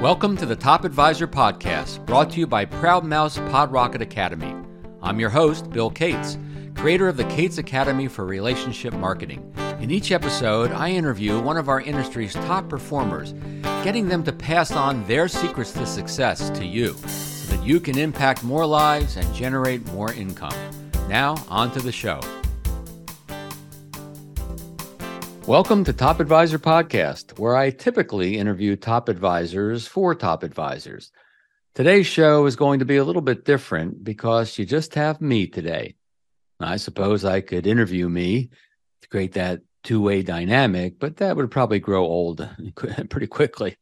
Welcome to the Top Advisor Podcast, brought to you by ProudMouth PodRocket Academy. I'm your host, Bill Cates, creator of the Cates Academy for Relationship Marketing. In each episode, I interview one of our industry's top performers, getting them to pass on their secrets to success to you, so that you can impact more lives and generate more income. Now, on to the show. Welcome to Top Advisor Podcast, where I typically interview top advisors for top advisors. Today's show is going to be a little bit different because you just have me today. I suppose I could interview me to create that two-way dynamic, but that would probably grow old pretty quickly.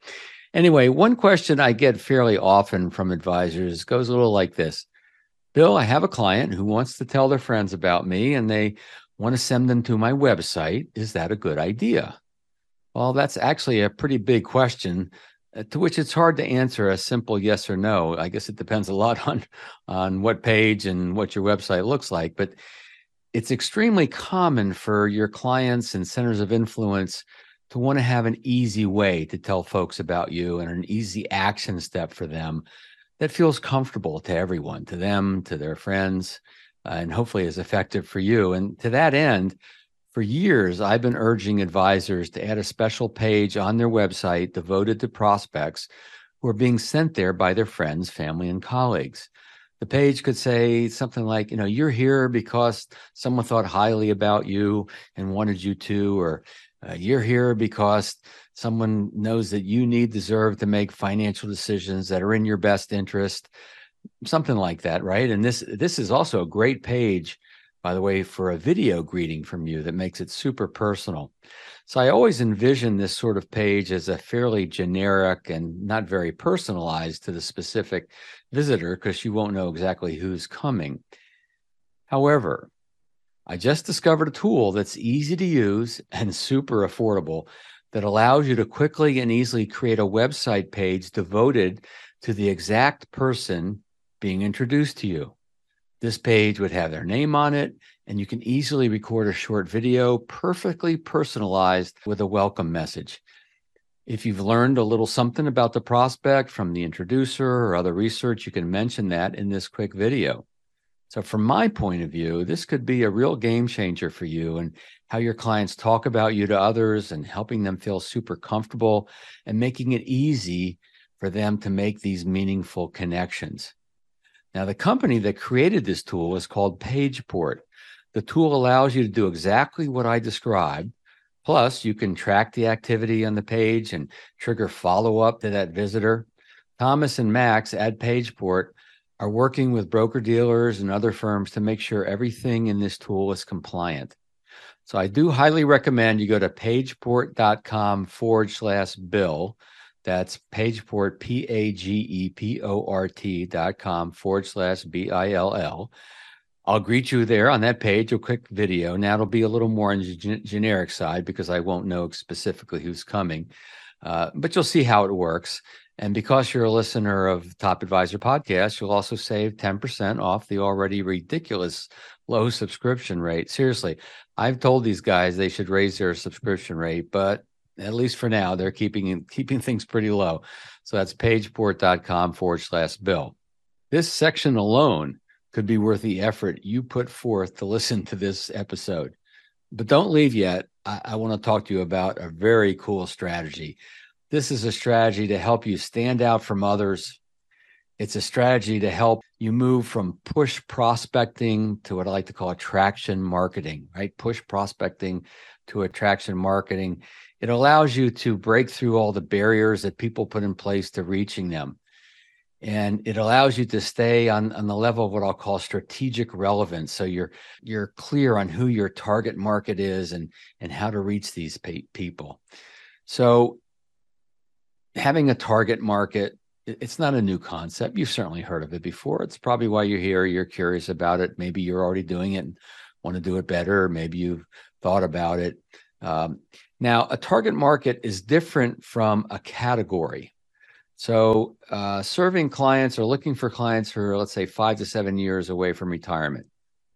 Anyway, one question I get fairly often from advisors goes a little like this. Bill, I have a client who wants to tell their friends about me, and they want to send them to my website. Is that a good idea? Well, that's actually a pretty big question to which it's hard to answer a simple yes or no. I guess it depends a lot on what page and what your website looks like, but it's extremely common for your clients and centers of influence to want to have an easy way to tell folks about you and an easy action step for them that feels comfortable to everyone, to them, to their friends, and hopefully is effective for you. And to that end, for years, I've been urging advisors to add a special page on their website devoted to prospects who are being sent there by their friends, family, and colleagues. The page could say something like, you're here because someone thought highly about you and wanted you to, or you're here because someone knows that you deserve to make financial decisions that are in your best interest. Something like that, right? And this is also a great page, by the way, for a video greeting from you that makes it super personal. So I always envision this sort of page as a fairly generic and not very personalized to the specific visitor, because you won't know exactly who's coming. However, I just discovered a tool that's easy to use and super affordable that allows you to quickly and easily create a website page devoted to the exact person being introduced to you. This page would have their name on it, and you can easily record a short video perfectly personalized with a welcome message. If you've learned a little something about the prospect from the introducer or other research, you can mention that in this quick video. So from my point of view, this could be a real game changer for you and how your clients talk about you to others, and helping them feel super comfortable and making it easy for them to make these meaningful connections. Now, the company that created this tool is called Pageport. The tool allows you to do exactly what I described. Plus, you can track the activity on the page and trigger follow-up to that visitor. Thomas and Max at Pageport are working with broker-dealers and other firms to make sure everything in this tool is compliant. So I do highly recommend you go to pageport.com/bill. That's Pageport, pageport.com/bill. I'll greet you there on that page, a quick video. Now it'll be a little more on the generic side because I won't know specifically who's coming, but you'll see how it works. And because you're a listener of Top Advisor Podcast, you'll also save 10% off the already ridiculous low subscription rate. Seriously, I've told these guys they should raise their subscription rate, but at least for now, they're keeping things pretty low. So that's pageport.com/bill. This section alone could be worth the effort you put forth to listen to this episode. But don't leave yet. I want to talk to you about a very cool strategy. This is a strategy to help you stand out from others. It's a strategy to help you move from push prospecting to what I like to call attraction marketing, right? Push prospecting to attraction marketing. It allows you to break through all the barriers that people put in place to reaching them. And it allows you to stay on the level of what I'll call strategic relevance. So you're clear on who your target market is and how to reach these people. So having a target market, it's not a new concept. You've certainly heard of it before. It's probably why you're here. You're curious about it. Maybe you're already doing it and want to do it better. Or maybe you've thought about it. Now, a target market is different from a category. So serving clients or looking for clients who are, let's say, 5 to 7 years away from retirement,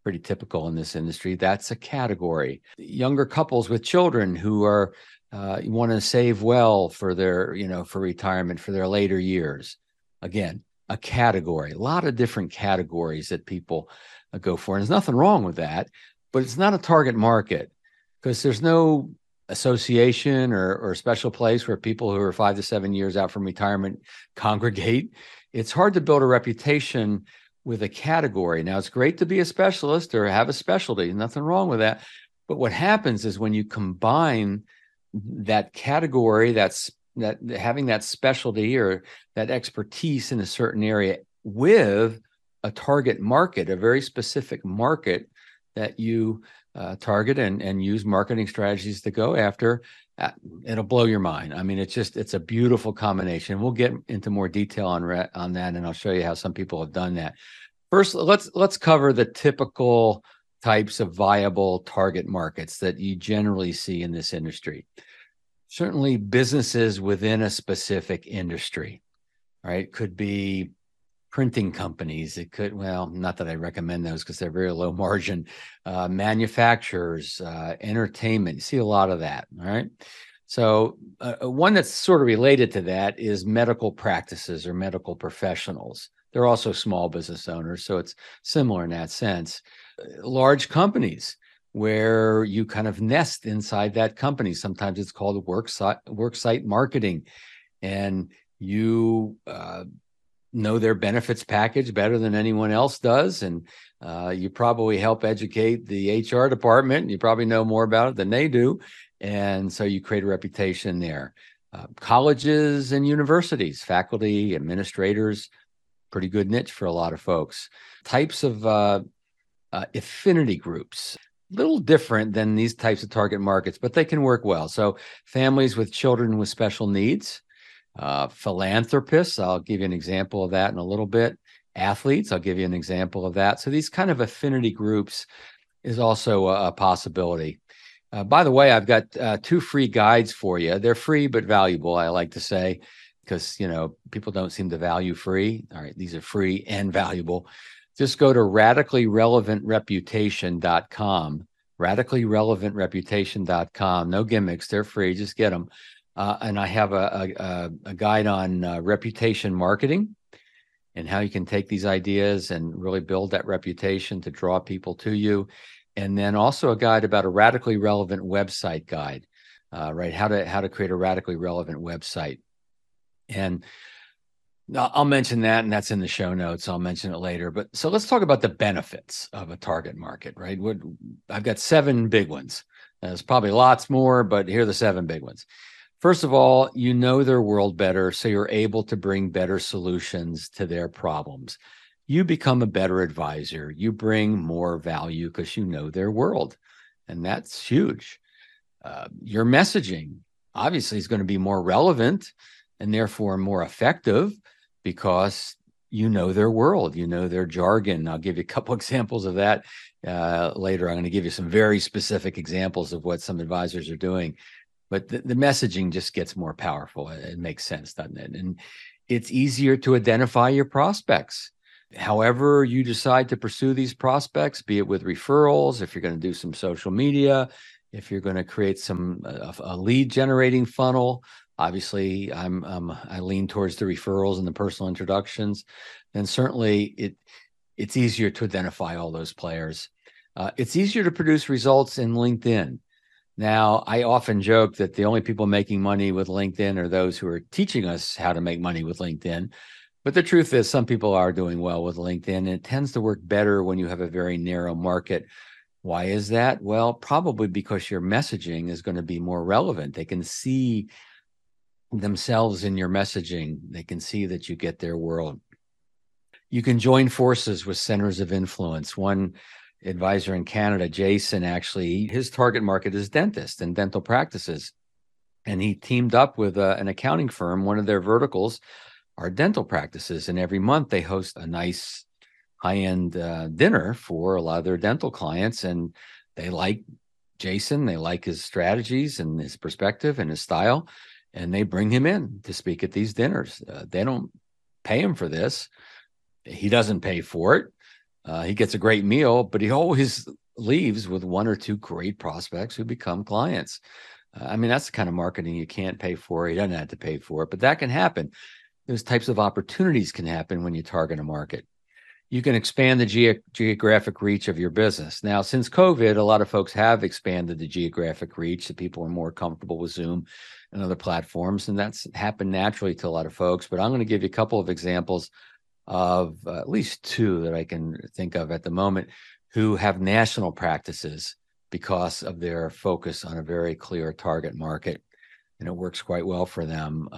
pretty typical in this industry. That's a category. Younger couples with children who are want to save well for their, for retirement, for their later years. Again, a category, a lot of different categories that people go for. And there's nothing wrong with that, but it's not a target market because there's no association or special place where people who are 5 to 7 years out from retirement congregate. It's hard to build a reputation with a category. Now, it's great to be a specialist or have a specialty, nothing wrong with that. But what happens is when you combine that category, that having that specialty or that expertise in a certain area with a target market, a very specific market that you target and use marketing strategies to go after, it'll blow your mind. I mean, it's a beautiful combination. We'll get into more detail on that, and I'll show you how some people have done that. First, let's cover the typical types of viable target markets that you generally see in this industry. Certainly businesses within a specific industry, right? Could be printing companies. It could, well, not that I recommend those because they're very low margin, manufacturers, entertainment. You see a lot of that, all right? So one that's sort of related to that is medical practices or medical professionals. They're also small business owners, so it's similar in that sense. Large companies where you kind of nest inside that company. Sometimes it's called worksite marketing, and you know their benefits package better than anyone else does. And you probably help educate the HR department. You probably know more about it than they do. And so you create a reputation there. Colleges and universities, faculty, administrators, pretty good niche for a lot of folks. Types of affinity groups, a little different than these types of target markets, but they can work well. So families with children with special needs, philanthropists, I'll give you an example of that in a little bit. Athletes, I'll give you an example of that. So these kind of affinity groups is also a possibility. By the way, I've got 2 free guides for you. They're free, but valuable, I like to say, because, people don't seem to value free. All right, these are free and valuable. Just go to radically relevant reputation.com, radically relevant reputation.com. No gimmicks. They're free. Just get them. And I have a guide on reputation marketing and how you can take these ideas and really build that reputation to draw people to you. And then also a guide about a radically relevant website guide, right? How to create a radically relevant website. And I'll mention that, and that's in the show notes. I'll mention it later. But so let's talk about the benefits of a target market, right? I've got 7 big ones. There's probably lots more, but here are the 7 big ones. First of all, you know their world better, so you're able to bring better solutions to their problems. You become a better advisor. You bring more value because you know their world, and that's huge. Your messaging, obviously, is going to be more relevant and therefore more effective because you know their world, you know their jargon. I'll give you a couple examples of that later. I'm going to give you some very specific examples of what some advisors are doing. But the messaging just gets more powerful. It makes sense, doesn't it? And it's easier to identify your prospects. However you decide to pursue these prospects, be it with referrals, if you're going to do some social media, if you're going to create a lead generating funnel. Obviously, I lean towards the referrals and the personal introductions, and certainly it's easier to identify all those players. It's easier to produce results in LinkedIn. Now, I often joke that the only people making money with LinkedIn are those who are teaching us how to make money with LinkedIn. But the truth is, some people are doing well with LinkedIn, and it tends to work better when you have a very narrow market. Why is that? Well, probably because your messaging is going to be more relevant. They can see themselves in your messaging. They can see that you get their world. You can join forces with centers of influence. One advisor in Canada, Jason, actually, his target market is dentists and dental practices. And he teamed up with an accounting firm. One of their verticals are dental practices. And every month they host a nice high-end dinner for a lot of their dental clients. And they like Jason. They like his strategies and his perspective and his style. And they bring him in to speak at these dinners. They don't pay him for this. He doesn't pay for it. He gets a great meal, but he always leaves with 1 or 2 great prospects who become clients. I mean, that's the kind of marketing you can't pay for. You don't have to pay for it, but that can happen. Those types of opportunities can happen when you target a market. You can expand the geographic reach of your business. Now, since COVID, a lot of folks have expanded the geographic reach, so people are more comfortable with Zoom and other platforms, and that's happened naturally to a lot of folks. But I'm going to give you a couple of examples of at least two that I can think of at the moment who have national practices because of their focus on a very clear target market, and it works quite well for them.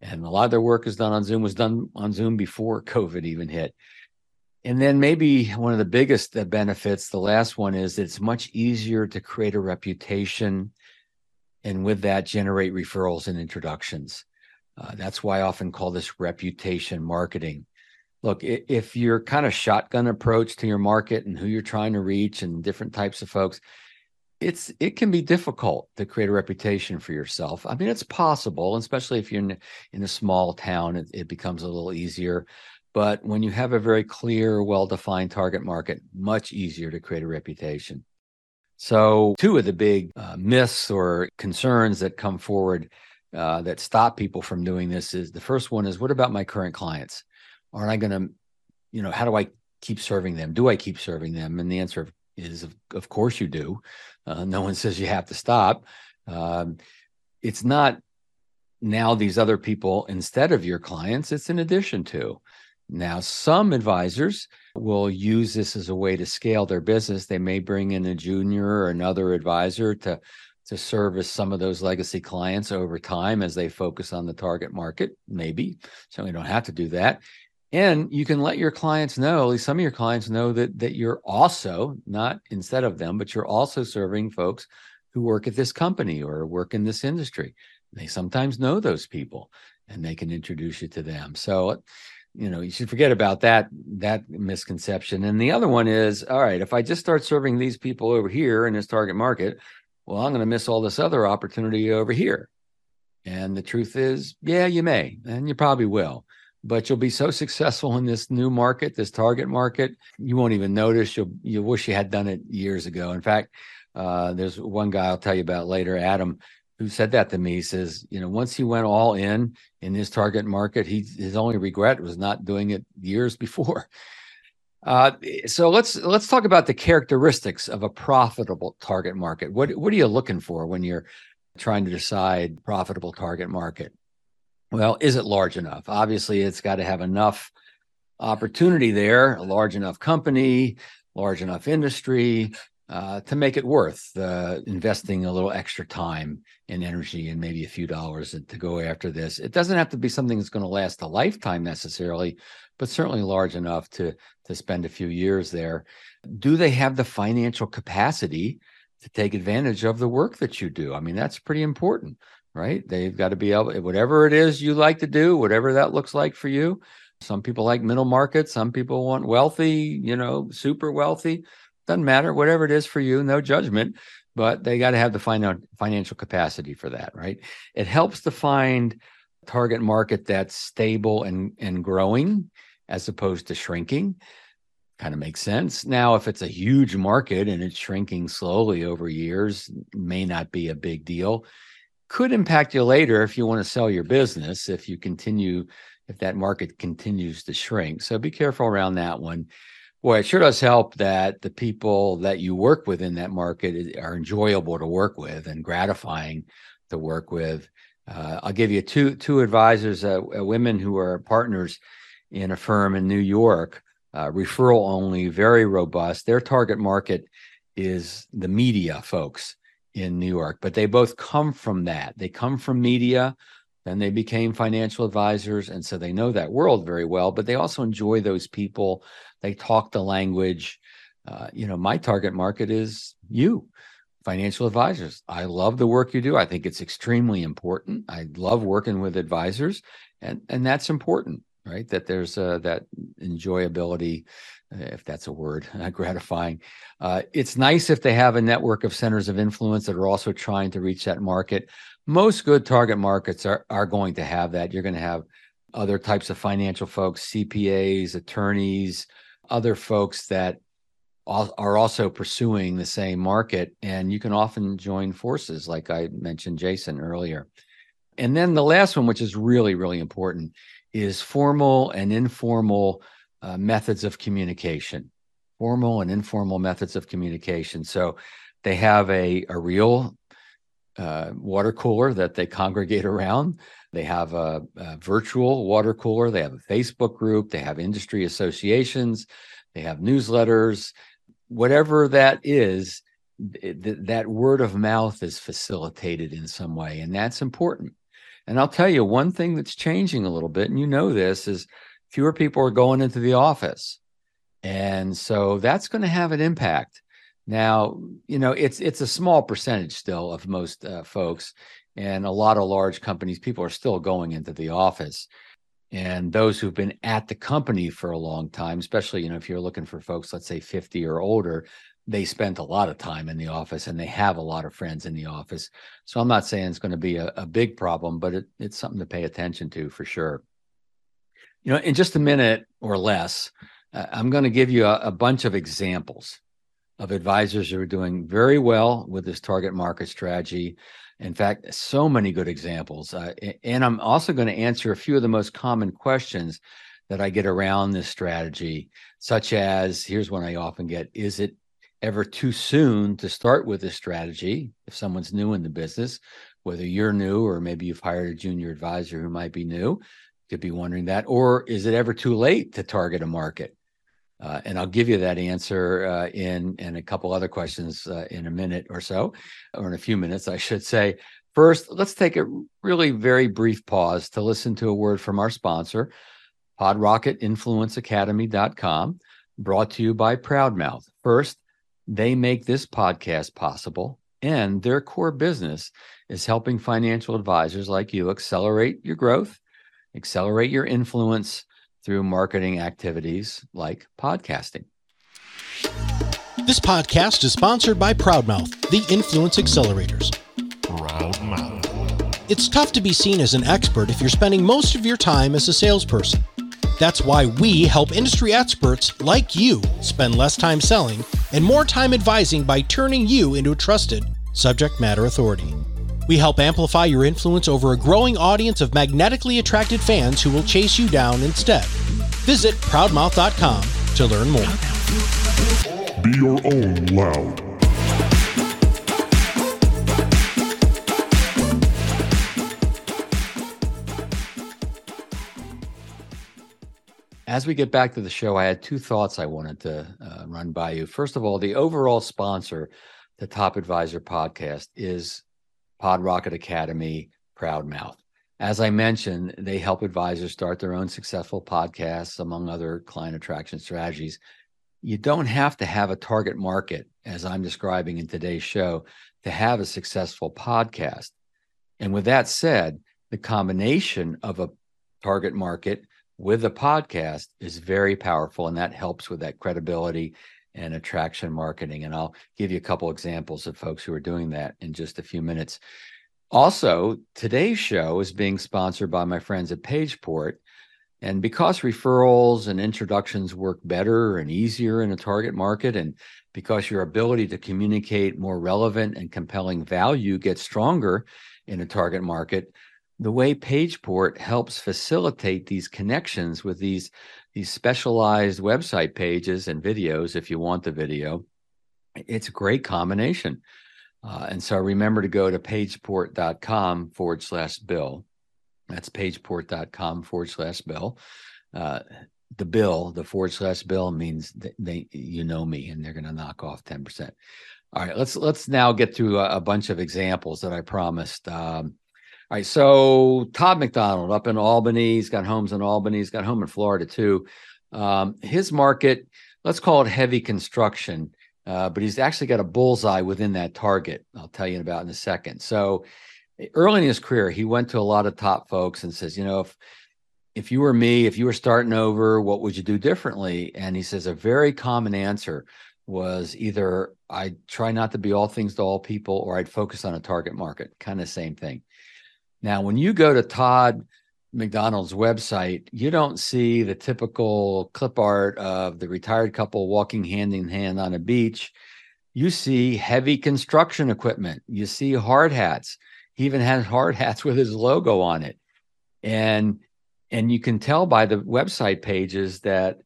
And a lot of their work is done on Zoom, was done on Zoom before COVID even hit. And then maybe one of the biggest benefits, the last one, is it's much easier to create a reputation and with that generate referrals and introductions. That's why I often call this reputation marketing. Look, if your kind of shotgun approach to your market and who you're trying to reach and different types of folks, it can be difficult to create a reputation for yourself. I mean, it's possible, especially if you're in a small town, it becomes a little easier. But when you have a very clear, well-defined target market, much easier to create a reputation. So two of the big myths or concerns that come forward that stop people from doing this is, the first one is, what about my current clients? Aren't I going to, how do I keep serving them? Do I keep serving them? And the answer is, of course you do. No one says you have to stop. It's not now these other people instead of your clients, it's in addition to. Now, some advisors will use this as a way to scale their business. They may bring in a junior or another advisor to service some of those legacy clients over time as they focus on the target market, maybe. So you don't have to do that. And you can let your clients know, at least some of your clients know, that you're also, not instead of them, but you're also serving folks who work at this company or work in this industry. They sometimes know those people and they can introduce you to them. So, you should forget about that misconception. And the other one is, all right, if I just start serving these people over here in this target market, well, I'm going to miss all this other opportunity over here. And the truth is, yeah, you may, and you probably will, but you'll be so successful in this new market, this target market, you won't even notice. You'll wish you had done it years ago. In fact, there's one guy I'll tell you about later, Adam, who said that to me. He says, once he went all in his target market, his only regret was not doing it years before. So let's talk about the characteristics of a profitable target market. What are you looking for when you're trying to decide profitable target market? Well, is it large enough? Obviously, it's got to have enough opportunity there, a large enough company, large enough industry, to make it worth investing a little extra time and energy and maybe a few dollars to go after this. It doesn't have to be something that's going to last a lifetime necessarily, but certainly large enough to spend a few years there. Do they have the financial capacity to take advantage of the work that you do? I mean, that's pretty important, right? They've got to be able, whatever it is you like to do, whatever that looks like for you. Some people like middle market. Some people want wealthy, super wealthy. Doesn't matter, whatever it is for you, no judgment, but they got to have the financial capacity for that, right? It helps to find target market that's stable and growing as opposed to shrinking. Kind of makes sense. Now, if it's a huge market and it's shrinking slowly over years, may not be a big deal. Could impact you later if you want to sell your business, if that market continues to shrink. So be careful around that one. Boy, it sure does help that the people that you work with in that market are enjoyable to work with and gratifying to work with. I'll give you two advisors, women who are partners in a firm in New York, referral only, very robust. Their target market is the media folks in New York, but they both come from that. They come from media, then they became financial advisors, and so they know that world very well, but they also enjoy those people. They talk the language. My target market is you, financial advisors. I love the work you do. I think it's extremely important. I love working with advisors, and that's important, right? That there's that enjoyability, if that's a word, gratifying. It's nice if they have a network of centers of influence that are also trying to reach that market. Most good target markets are going to have that. You're going to have other types of financial folks, CPAs, attorneys, other folks that are also pursuing the same market, and you can often join forces, like I mentioned Jason earlier. And then the last one, which is really, really important, is formal and informal methods of communication. Formal and informal methods of communication. So they have a real water cooler that they congregate around. They have a virtual water cooler. They have a Facebook group. They have industry associations. They have newsletters. Whatever that is, that word of mouth is facilitated in some way, and that's important. And I'll tell you one thing that's changing a little bit, and you know this, is fewer people are going into the office. And so that's going to have an impact. Now, you know, it's a small percentage still of most folks, and a lot of large companies, people are still going into the office. And those who've been at the company for a long time, especially, you know, if you're looking for folks, let's say 50 or older, they spent a lot of time in the office and they have a lot of friends in the office. So I'm not saying it's going to be a big problem, but it's something to pay attention to for sure. You know, in just a minute or less, I'm going to give you a bunch of examples of advisors who are doing very well with this target market strategy. In fact, so many good examples. And I'm also going to answer a few of the most common questions that I get around this strategy, such as, here's one I often get, is it ever too soon to start with this strategy if someone's new in the business, whether you're new or maybe you've hired a junior advisor who might be new, could be wondering that, or is it ever too late to target a market? And I'll give you that answer in a couple other questions in a minute or so, or in a few minutes, I should say. First, let's take a really very brief pause to listen to a word from our sponsor, podrocketacademy.com, brought to you by ProudMouth. First, they make this podcast possible, and their core business is helping financial advisors like you accelerate your growth, accelerate your influence, through marketing activities like podcasting. This podcast is sponsored by ProudMouth, the Influence Accelerators. ProudMouth. It's tough to be seen as an expert if you're spending most of your time as a salesperson. That's why we help industry experts like you spend less time selling and more time advising by turning you into a trusted subject matter authority. We help amplify your influence over a growing audience of magnetically attracted fans who will chase you down instead. Visit ProudMouth.com to learn more. Be your own loud. As we get back to the show, I had two thoughts I wanted to run by you. First of all, the overall sponsor, the Top Advisor podcast, is Pod Rocket Academy, ProudMouth. As I mentioned, they help advisors start their own successful podcasts, among other client attraction strategies. You don't have to have a target market, as I'm describing in today's show, to have a successful podcast. And with that said, the combination of a target market with a podcast is very powerful, and that helps with that credibility and attraction marketing. And I'll give you a couple examples of folks who are doing that in just a few minutes. Also, today's show is being sponsored by my friends at Pageport. And because referrals and introductions work better and easier in a target market, and because your ability to communicate more relevant and compelling value gets stronger in a target market, the way Pageport helps facilitate these connections with these specialized website pages and videos, if you want the video, it's a great combination. And so remember to go to pageport.com/bill. That's pageport.com/bill. The forward slash bill means you know me, and they're going to knock off 10%. All right, let's now get through a bunch of examples that I promised. All right, so Todd McDonald up in Albany, he's got homes in Albany, he's got a home in Florida too. His market, let's call it heavy construction, but he's actually got a bullseye within that target. I'll tell you about in a second. So early in his career, he went to a lot of top folks and says, you know, if you were me, if you were starting over, what would you do differently? And he says a very common answer was either I'd try not to be all things to all people, or I'd focus on a target market, kind of same thing. Now, when you go to Todd McDonald's website, you don't see the typical clip art of the retired couple walking hand in hand on a beach. You see heavy construction equipment. You see hard hats. He even has hard hats with his logo on it. And you can tell by the website pages that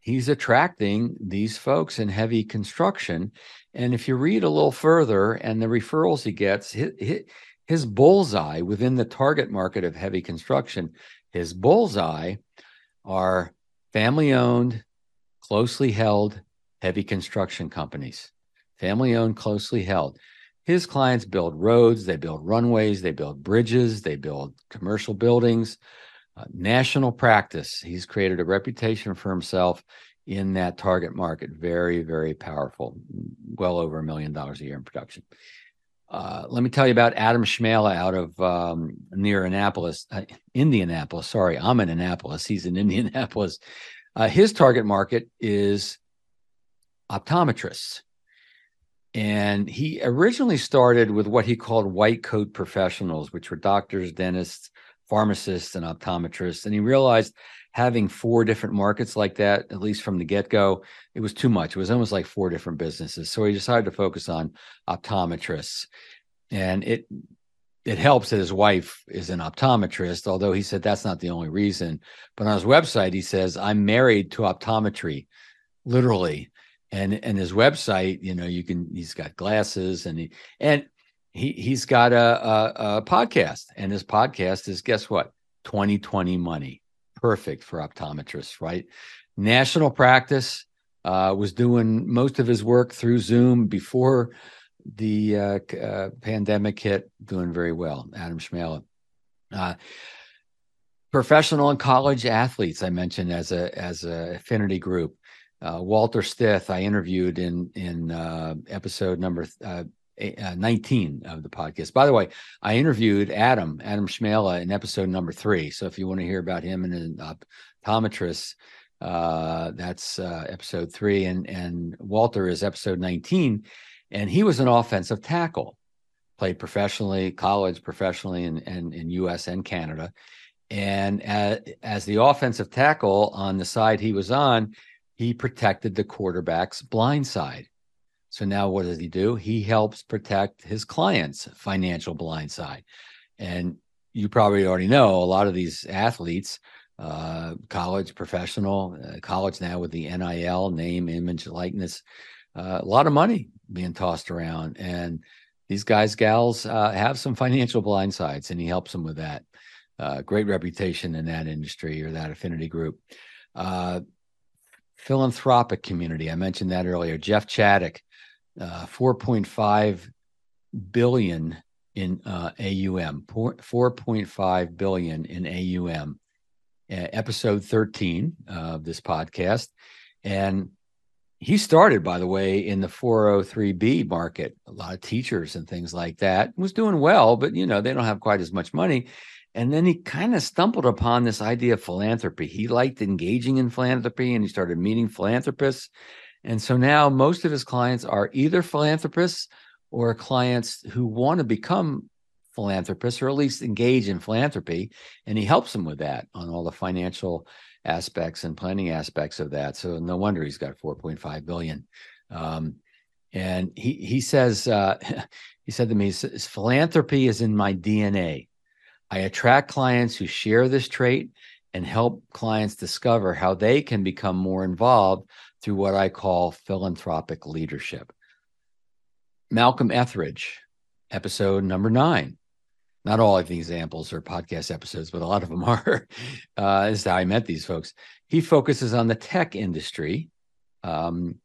he's attracting these folks in heavy construction. And if you read a little further and the referrals he gets, his bullseye within the target market of heavy construction, his bullseye are family-owned, closely held heavy construction companies. Family-owned, closely held. His clients build roads, they build runways, they build bridges, they build commercial buildings. National practice. He's created a reputation for himself in that target market. Very, very powerful. Well over $1 million a year in production. Let me tell you about Adam Schmela out of near Indianapolis. Sorry, I'm in Annapolis. He's in Indianapolis. His target market is optometrists. And he originally started with what he called white coat professionals, which were doctors, dentists, pharmacists, and optometrists. And he realized having four different markets like that, at least from the get-go, it was too much. It was almost like four different businesses. So he decided to focus on optometrists. And it helps that his wife is an optometrist, although he said that's not the only reason. But on his website, he says, I'm married to optometry, literally. And his website, you know, he's got glasses, and he's got a podcast, and his podcast is, guess what? 2020 Money. Perfect for optometrists, right? National practice, was doing most of his work through Zoom before the pandemic hit, doing very well, Adam Schmela. Professional and college athletes, I mentioned as a affinity group. Walter Stith, I interviewed in episode number 19 of the podcast. By the way, I interviewed Adam Schmela in episode number 3. So if you want to hear about him and an optometrist, that's episode 3. And Walter is episode 19. And he was an offensive tackle, played professionally, college professionally in U.S. and Canada. And as the offensive tackle on the side he was on, he protected the quarterback's blind side. So now what does he do? He helps protect his clients' financial blindside. And you probably already know a lot of these athletes, college, professional, college now with the NIL, name, image, likeness, a lot of money being tossed around. And these guys, gals, have some financial blindsides, and he helps them with that. Great reputation in that industry or that affinity group. Philanthropic community, I mentioned that earlier. Jeff Chattuck. 4.5 billion in AUM, 4.5 billion in AUM, episode 13 of this podcast. And he started, by the way, in the 403B market, a lot of teachers and things like that, was doing well, but, you know, they don't have quite as much money. And then he kind of stumbled upon this idea of philanthropy. He liked engaging in philanthropy, and he started meeting philanthropists. And so now most of his clients are either philanthropists or clients who want to become philanthropists or at least engage in philanthropy. And he helps them with that on all the financial aspects and planning aspects of that. So no wonder he's got 4.5 billion. And he says, he said to me, philanthropy is in my DNA. I attract clients who share this trait and help clients discover how they can become more involved through what I call philanthropic leadership. Malcolm Etheridge, episode number 9. Not all of the examples are podcast episodes, but a lot of them are. This is how I met these folks. He focuses on the tech industry, and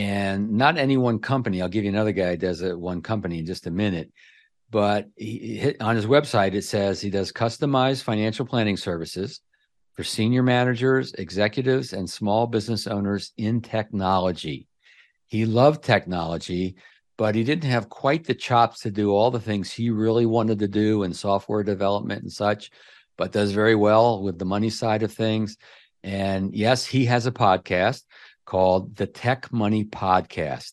not any one company. I'll give you another guy who does it one company in just a minute. But on his website, it says he does customized financial planning services for senior managers, executives, and small business owners in technology. He loved technology, but he didn't have quite the chops to do all the things he really wanted to do in software development and such, but does very well with the money side of things. And yes, he has a podcast called the Tech Money Podcast.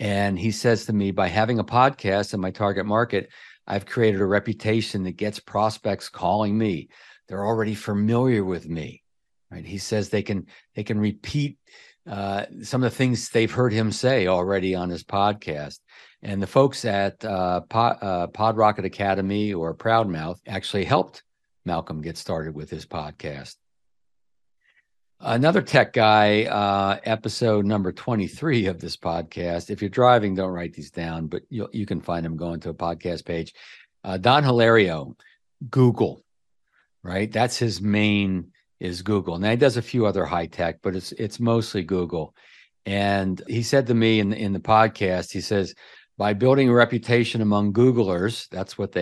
And he says to me, by having a podcast in my target market, I've created a reputation that gets prospects calling me. They're already familiar with me, right? He says they can repeat some of the things they've heard him say already on his podcast. And the folks at PodRocket Academy or ProudMouth actually helped Malcolm get started with his podcast. Another tech guy, episode number 23 of this podcast. If you're driving, don't write these down, but you can find them going to a podcast page. Don Hilario, Google, right? That's his main is Google. Now he does a few other high tech, but it's mostly Google. And he said to me in the podcast, he says, by building a reputation among Googlers, that's what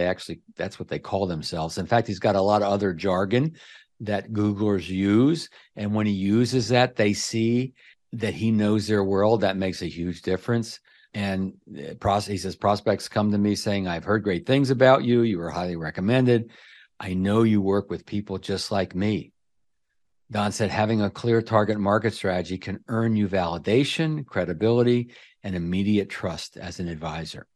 they call themselves. In fact, he's got a lot of other jargon that Googlers use. And when he uses that, they see that he knows their world. That makes a huge difference. And he says, prospects come to me saying, I've heard great things about you. You were highly recommended. I know you work with people just like me. Don said, having a clear target market strategy can earn you validation, credibility, and immediate trust as an advisor.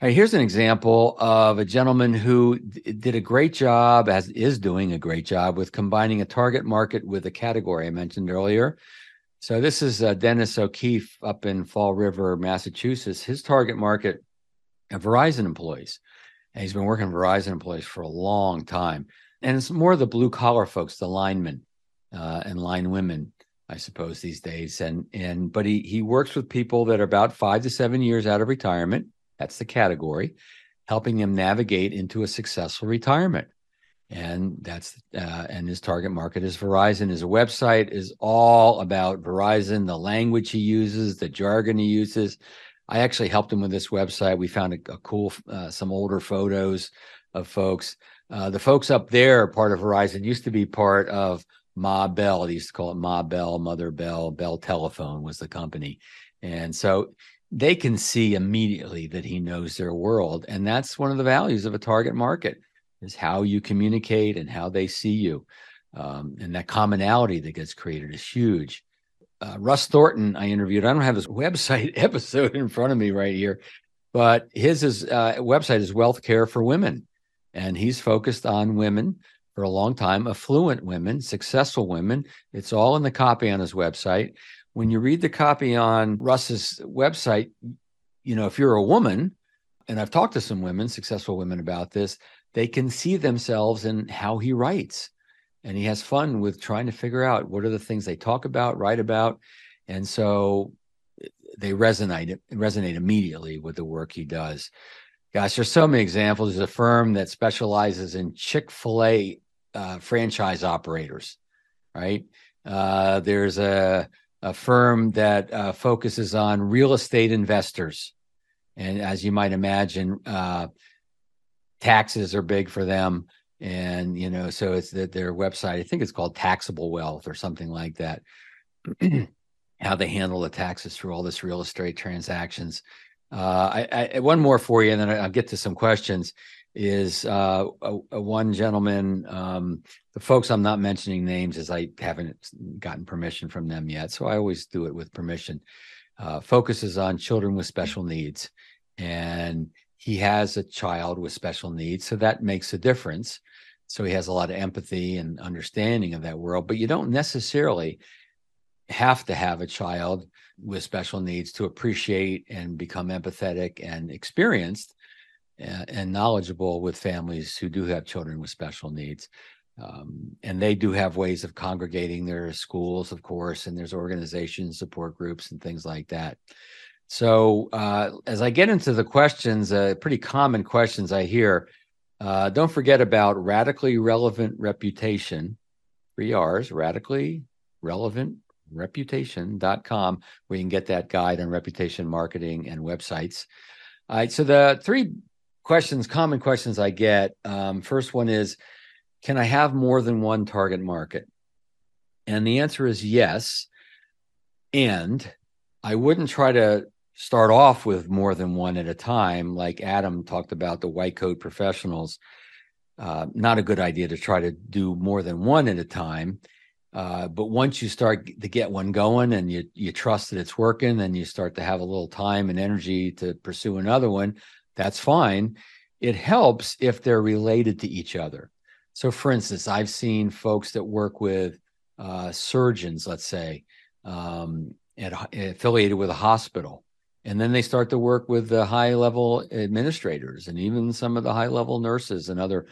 All right, here's an example of a gentleman who did a great job, is doing a great job, with combining a target market with a category I mentioned earlier. So this is Dennis O'Keefe up in Fall River, Massachusetts. His target market are Verizon employees, and he's been working with Verizon employees for a long time. And it's more the blue-collar folks, the linemen and line women, I suppose, these days. But he works with people that are about 5 to 7 years out of retirement. That's the category, helping them navigate into a successful retirement. And that's and his target market is Verizon. His website is all about Verizon, the language he uses, the jargon he uses. I actually helped him with this website. We found a cool some older photos of folks. The folks up there, part of Verizon, used to be part of Ma Bell. They used to call it Ma Bell, Mother Bell. Bell Telephone was the company. And so they can see immediately that he knows their world. And that's one of the values of a target market, is how you communicate and how they see you. And that commonality that gets created is huge. Russ Thornton, I interviewed. I don't have his website episode in front of me right here, but his website is Wealthcare for Women. And he's focused on women for a long time, affluent women, successful women. It's all in the copy on his website. When you read the copy on Russ's website, you know, if you're a woman, and I've talked to some women, successful women, about this, they can see themselves in how he writes. And he has fun with trying to figure out what are the things they talk about, write about. And so they resonate immediately with the work he does. Gosh, there's so many examples. There's a firm that specializes in Chick-fil-A franchise operators, right? There's a firm that focuses on real estate investors. And as you might imagine, taxes are big for them. And, you know, so it's their website, I think it's called Taxable Wealth or something like that, how they handle the taxes through all this real estate transactions. One more for you, and then I'll get to some questions, is one gentleman, the folks, I'm not mentioning names as I haven't gotten permission from them yet, so I always do it with permission, focuses on children with special needs. And he has a child with special needs, so that makes a difference. So he has a lot of empathy and understanding of that world, but you don't necessarily have to have a child with special needs to appreciate and become empathetic and experienced and knowledgeable with families who do have children with special needs. And they do have ways of congregating. There are schools, of course, and there's organizations, support groups, and things like that. So as I get into the questions, pretty common questions I hear, don't forget about radically relevant reputation, 3 R's, radically relevant reputation.com, where you can get that guide on reputation marketing and websites. All right, so the three questions, common questions I get, first one is, can I have more than one target market? And the answer is yes. And I wouldn't try to start off with more than one at a time. Like Adam talked about the white coat professionals, not a good idea to try to do more than one at a time. But once you start to get one going and you trust that it's working, and you start to have a little time and energy to pursue another one, That's fine. It helps if they're related to each other. So for instance, I've seen folks that work with surgeons, let's say, affiliated with a hospital. And then they start to work with the high-level administrators and even some of the high-level nurses and other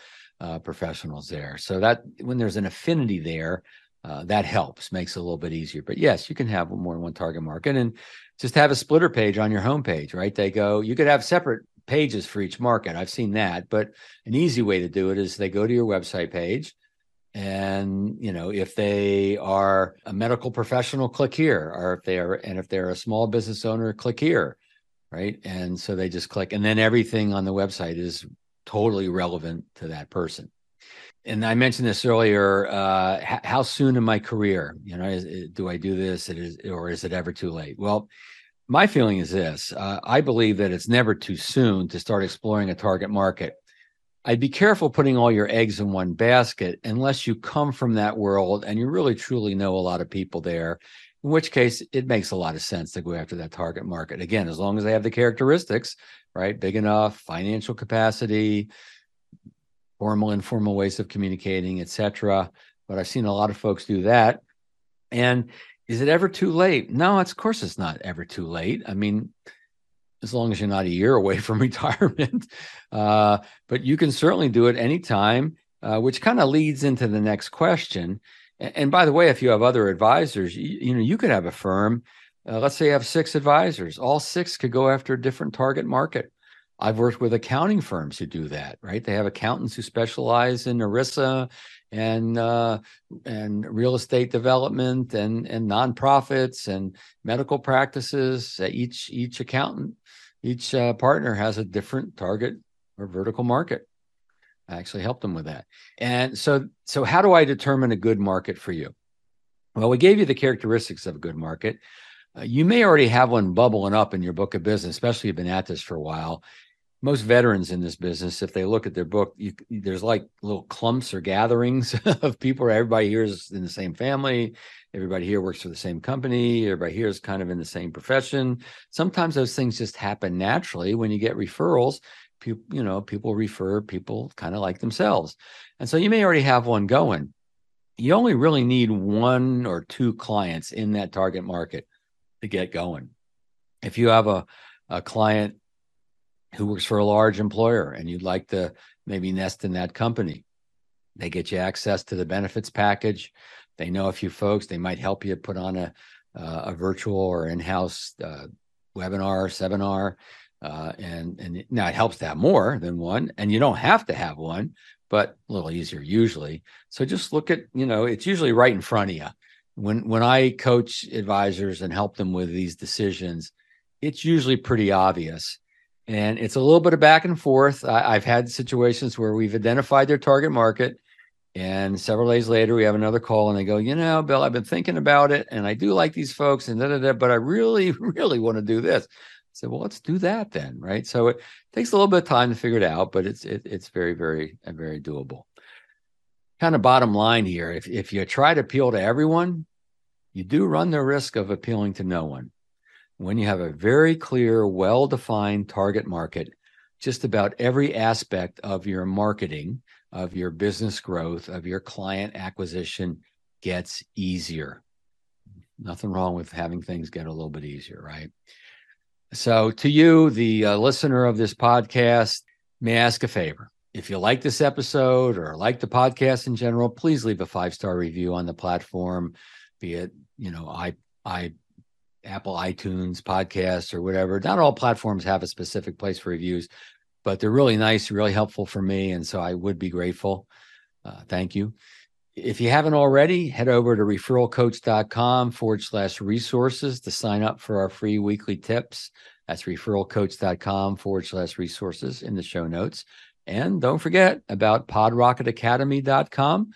professionals there. So that when there's an affinity there, that helps, makes it a little bit easier. But yes, you can have more than one target market and just have a splitter page on your homepage, right? They go, you could have separate pages for each market. I've seen that, but an easy way to do it is they go to your website page and, you know, if they are a medical professional, click here, or if they're a small business owner, click here, right? And so they just click and then everything on the website is totally relevant to that person. And I mentioned this earlier, how soon in my career, you know, do I do this? Is it ever too late? Well, my feeling is this, I believe that it's never too soon to start exploring a target market. I'd be careful putting all your eggs in one basket unless you come from that world and you really truly know a lot of people there, in which case it makes a lot of sense to go after that target market. Again, as long as they have the characteristics, right? Big enough, financial capacity, formal, informal ways of communicating, et cetera. But I've seen a lot of folks do that. And is it ever too late? No, of course it's not ever too late. I mean, as long as you're not a year away from retirement. But you can certainly do it anytime, which kind of leads into the next question. And by the way, if you have other advisors, you know, you could have a firm. Let's say you have 6 advisors. All 6 could go after a different target market. I've worked with accounting firms who do that, right? They have accountants who specialize in ERISA and real estate development and nonprofits and medical practices. Each accountant, each partner has a different target or vertical market. I actually helped them with that. And so how do I determine a good market for you? Well, we gave you the characteristics of a good market. You may already have one bubbling up in your book of business, especially if you've been at this for a while. Most veterans in this business, if they look at their book, there's like little clumps or gatherings of people. Everybody here is in the same family. Everybody here works for the same company. Everybody here is kind of in the same profession. Sometimes those things just happen naturally. When you get referrals, people refer people kind of like themselves. And so you may already have one going. You only really need 1 or 2 clients in that target market to get going. If you have a client who works for a large employer and you'd like to maybe nest in that company. They get you access to the benefits package. They know a few folks. They might help you put on a virtual or in-house webinar, seminar. And now it helps to have more than one, and you don't have to have one, but a little easier usually. So just look at, you know, it's usually right in front of you. When I coach advisors and help them with these decisions, it's usually pretty obvious. And it's a little bit of back and forth. I've had situations where we've identified their target market and several days later we have another call and they go, you know, Bill, I've been thinking about it and I do like these folks and but I really, really want to do this. I said, well, let's do that then, right? So it takes a little bit of time to figure it out, but it's very, very, very doable. Kind of bottom line here, if you try to appeal to everyone, you do run the risk of appealing to no one. When you have a very clear, well-defined target market, just about every aspect of your marketing, of your business growth, of your client acquisition gets easier. Nothing wrong with having things get a little bit easier, right? So to you, the listener of this podcast, may I ask a favor? If you like this episode or like the podcast in general, please leave a 5-star review on the platform, be it, you know, Apple, iTunes, podcasts, or whatever. Not all platforms have a specific place for reviews, but they're really nice, really helpful for me. And so I would be grateful. Thank you. If you haven't already, head over to referralcoach.com/resources to sign up for our free weekly tips. That's referralcoach.com/resources in the show notes. And don't forget about podrocketacademy.com,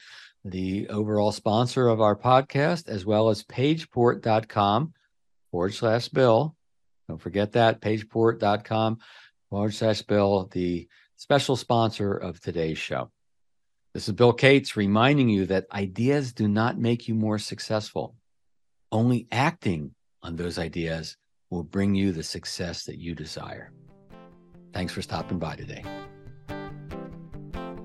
the overall sponsor of our podcast, as well as pageport.com/Bill. Don't forget that, pageport.com/Bill, the special sponsor of today's show. This is Bill Cates reminding you that ideas do not make you more successful. Only acting on those ideas will bring you the success that you desire. Thanks for stopping by today.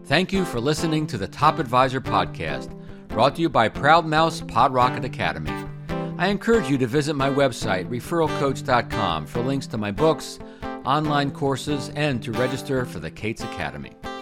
Thank you for listening to the Top Advisor Podcast, brought to you by ProudMouth PodRocket Academy. I encourage you to visit my website, referralcoach.com, for links to my books, online courses, and to register for the Cates Academy.